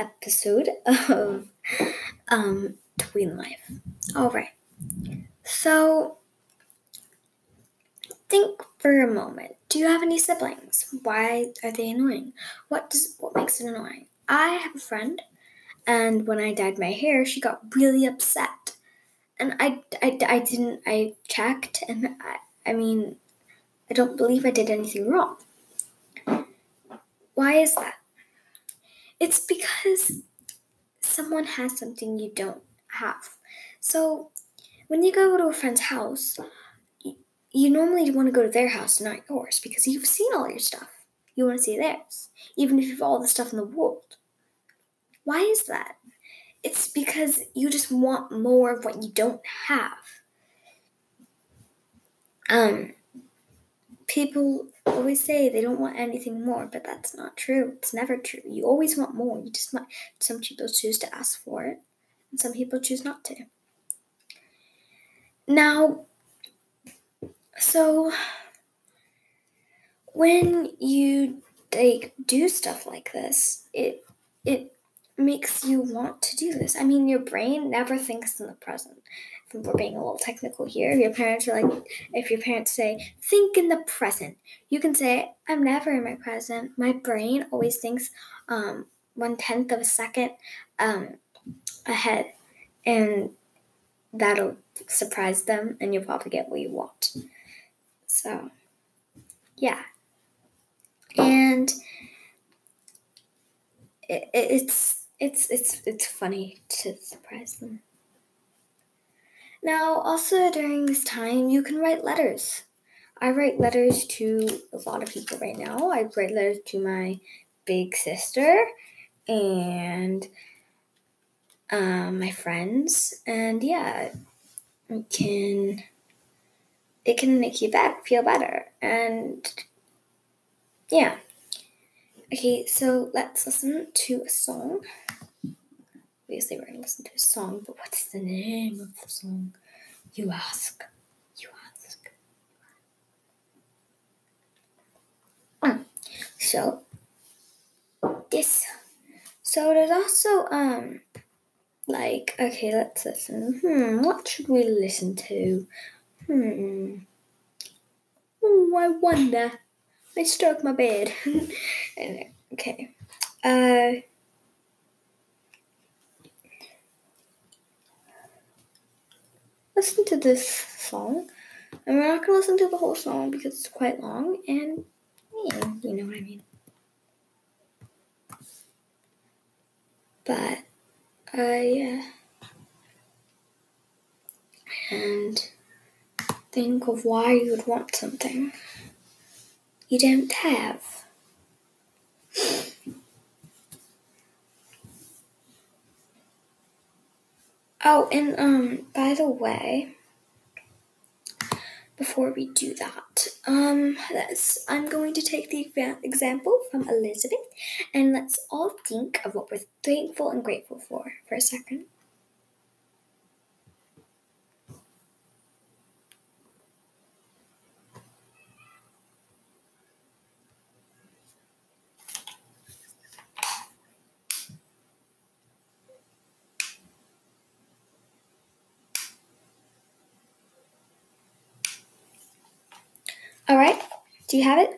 episode of Tween Life. Alright, so think for a moment. Do you have any siblings? Why are they annoying? What makes it annoying? I have a friend, and when I dyed my hair, she got really upset. And I checked, and I mean, I don't believe I did anything wrong. Why is that? It's because someone has something you don't have. So when you go to a friend's house, you normally want to go to their house, not yours, because you've seen all your stuff. You want to see theirs, even if you have all the stuff in the world. Why is that? It's because you just want more of what you don't have. People always say they don't want anything more, but that's not true. It's never true. You always want more. You just might. Some people choose to ask for it, and some people choose not to. Now, so when you do stuff like this, it makes you want to do this. I mean, your brain never thinks in the present. We're being a little technical here. If your parents say, think in the present, you can say, I'm never in my present. My brain always thinks 1/10 of a second ahead, and that'll surprise them, and you'll probably get what you want. So, yeah. And it's funny to surprise them. Now, also during this time, you can write letters. I write letters to a lot of people right now. I write letters to my big sister and my friends. And yeah, it can make you feel better. And yeah. Okay, so let's listen to a song. Obviously, we're going to listen to a song, but what's the name of the song? You ask. You ask. So, this. So, there's also, okay, let's listen. What should we listen to? Oh, I wonder. I stroke my beard. Okay. Listen to this song, and we're not going to listen to the whole song because it's quite long, and you know what I mean. But, yeah. And think of why you would want something you don't have. Oh, and by the way, before we do that, I'm going to take the example from Elizabeth, and let's all think of what we're thankful and grateful for a second. Alright, do you have it?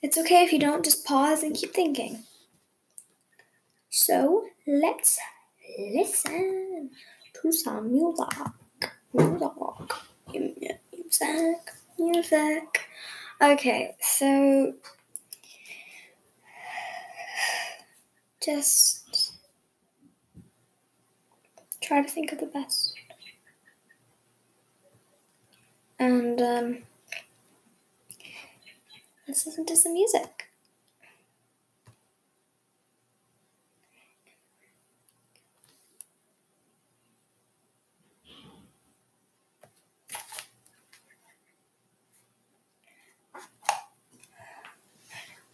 It's okay if you don't, just pause and keep thinking. So, let's listen to some music. Okay, so, just try to think of the best. And, let's listen to some music.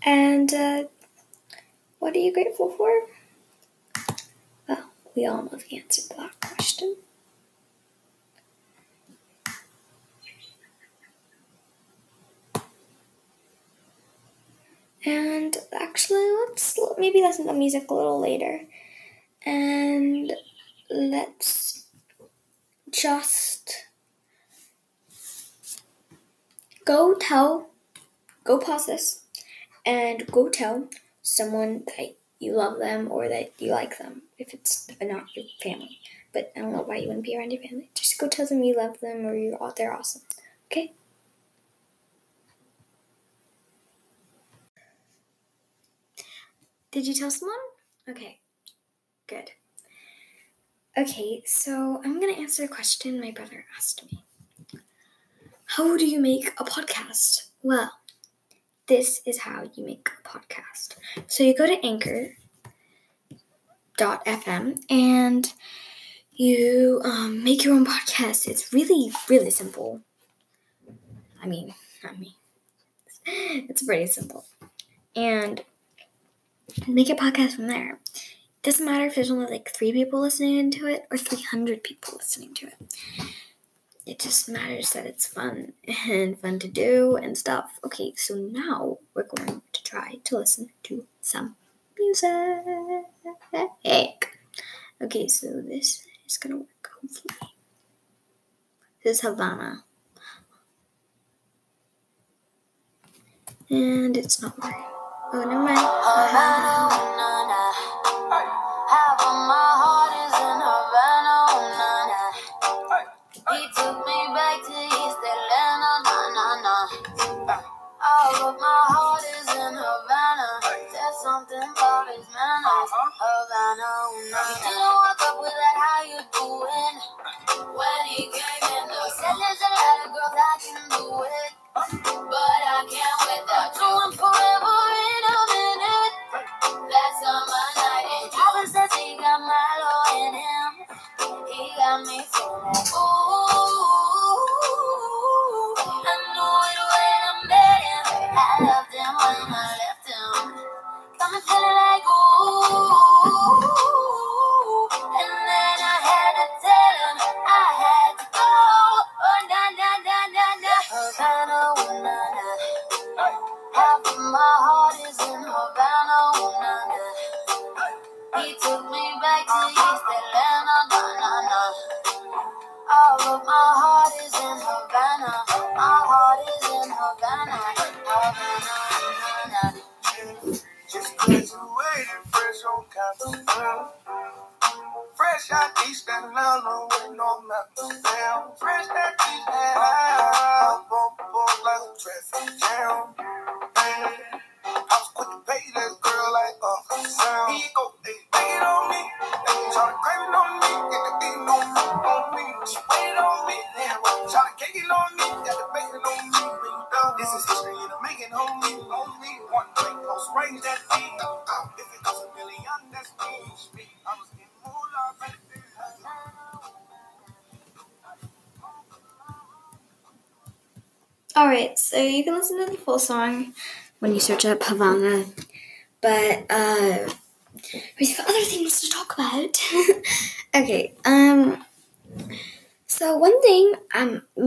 And what are you grateful for? Well, we all know the answer to that question. And actually, maybe listen to the music a little later. And let's just go pause this and go tell someone that you love them or that you like them, if it's not your family. But I don't know why you wouldn't be around your family. Just go tell them you love them or they're awesome, okay? Did you tell someone? Okay, good. Okay, so I'm going to answer a question my brother asked me. How do you make a podcast? Well, this is how you make a podcast. So you go to anchor.fm and you make your own podcast. It's really, really simple. I mean, it's pretty simple. And make a podcast from there. It doesn't matter if there's only like 3 people listening to it or 300 people listening to it. It just matters that it's fun and fun to do and stuff. Okay, so now we're going to try to listen to some music. Okay, so this is gonna work, hopefully. This is Havana. And it's not working. Oh, never mind. He took me back to East Atlanta, All of my heart is in Havana. There's something about his manners, Havana, He didn't walk up with that, how you doing? When he came in, said there's a lot of girls I can do it, but I can't without you. I'm forever in a minute. That summer night in Dallas, says he got Milo in him. He got me feeling like, ooh. My heart is in Havana, He took me back to East Atlanta, All of my heart is in Havana, my heart is in Havana, Just graduated fresh on campus, fresh out East Atlanta with no mountain down, fresh out East Atlanta, I'm on board like a traffic jam. This is history in the making, homie. Only one thing, close range, that thing. If it goes a million, that's me. I was in moolah, baby. Alright, so you can listen to the full song when you search up Havana. But, we have other things to talk about. Okay, So one thing,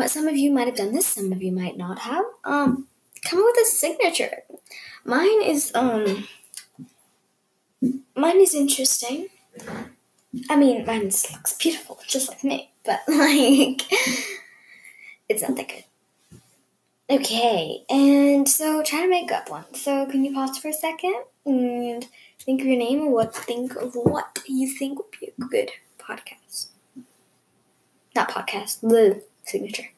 some of you might have done this, some of you might not have. Come up with a signature. Mine is interesting. I mean, mine looks beautiful, just like me, but like, it's not that good. Okay, and so try to make up one. So can you pause for a second and think of your name and what you think would be a good podcast? Not podcast, the signature.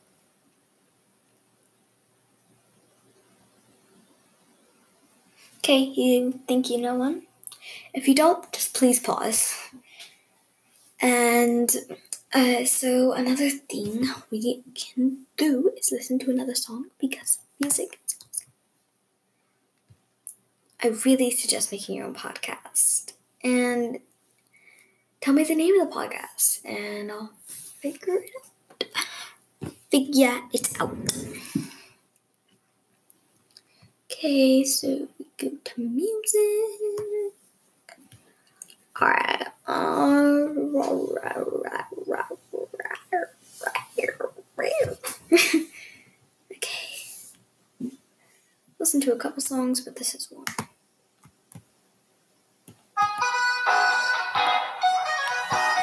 Okay, you think you know one? If you don't, just please pause. And so another thing we can do is listen to another song because music is awesome. I really suggest making your own podcast. And tell me the name of the podcast, and I'll figure it out. Okay, so we go to music. Alright. Okay. Listen to a couple songs. songs, but this is one. It's going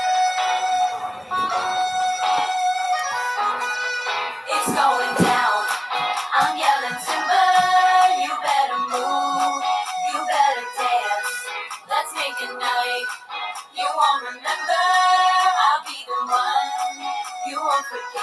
down. I'm yelling timber. You better move. You better dance. Let's make a night. You won't remember. I'll be the one. You won't forget.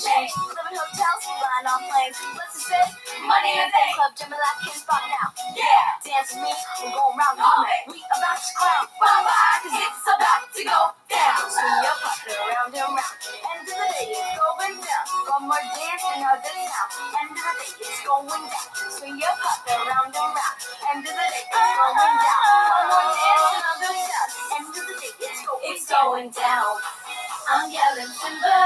Change. Living hotels, flying on planes. Let's spend money in the club, jumping like kids pop now. Yeah, dance with me, we're going round all night. We about to clown, bye bye, cause it's about to go down. Swing your partner round and round. End of the day, it's going down. One more dance, another town. End of the day, it's going down. Swing your partner round and round. End of the day, it's going down. One more dance, another town. End of the day, it's going down. It's going down. I'm yelling timber,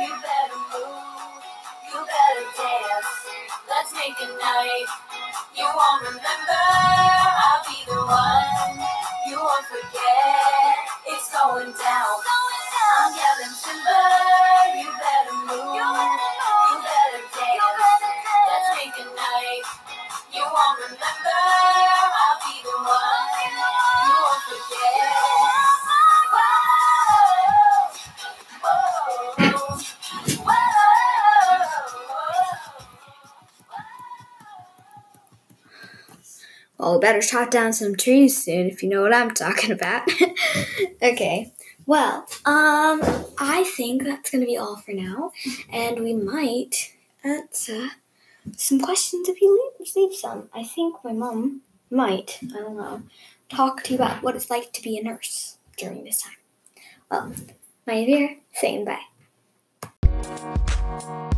you better move, you better dance, let's make a night, you won't remember, I'll be the one, you won't forget, it's going down, I'm yelling timber, you better move, you better dance, let's make a night, you won't remember, I'll be the one, you won't forget. Well, better chop down some trees soon, if you know what I'm talking about. Okay, well, I think that's going to be all for now. And we might answer some questions if you leave some. I think my mom might, I don't know, talk to you about what it's like to be a nurse during this time. Well, my dear, saying bye.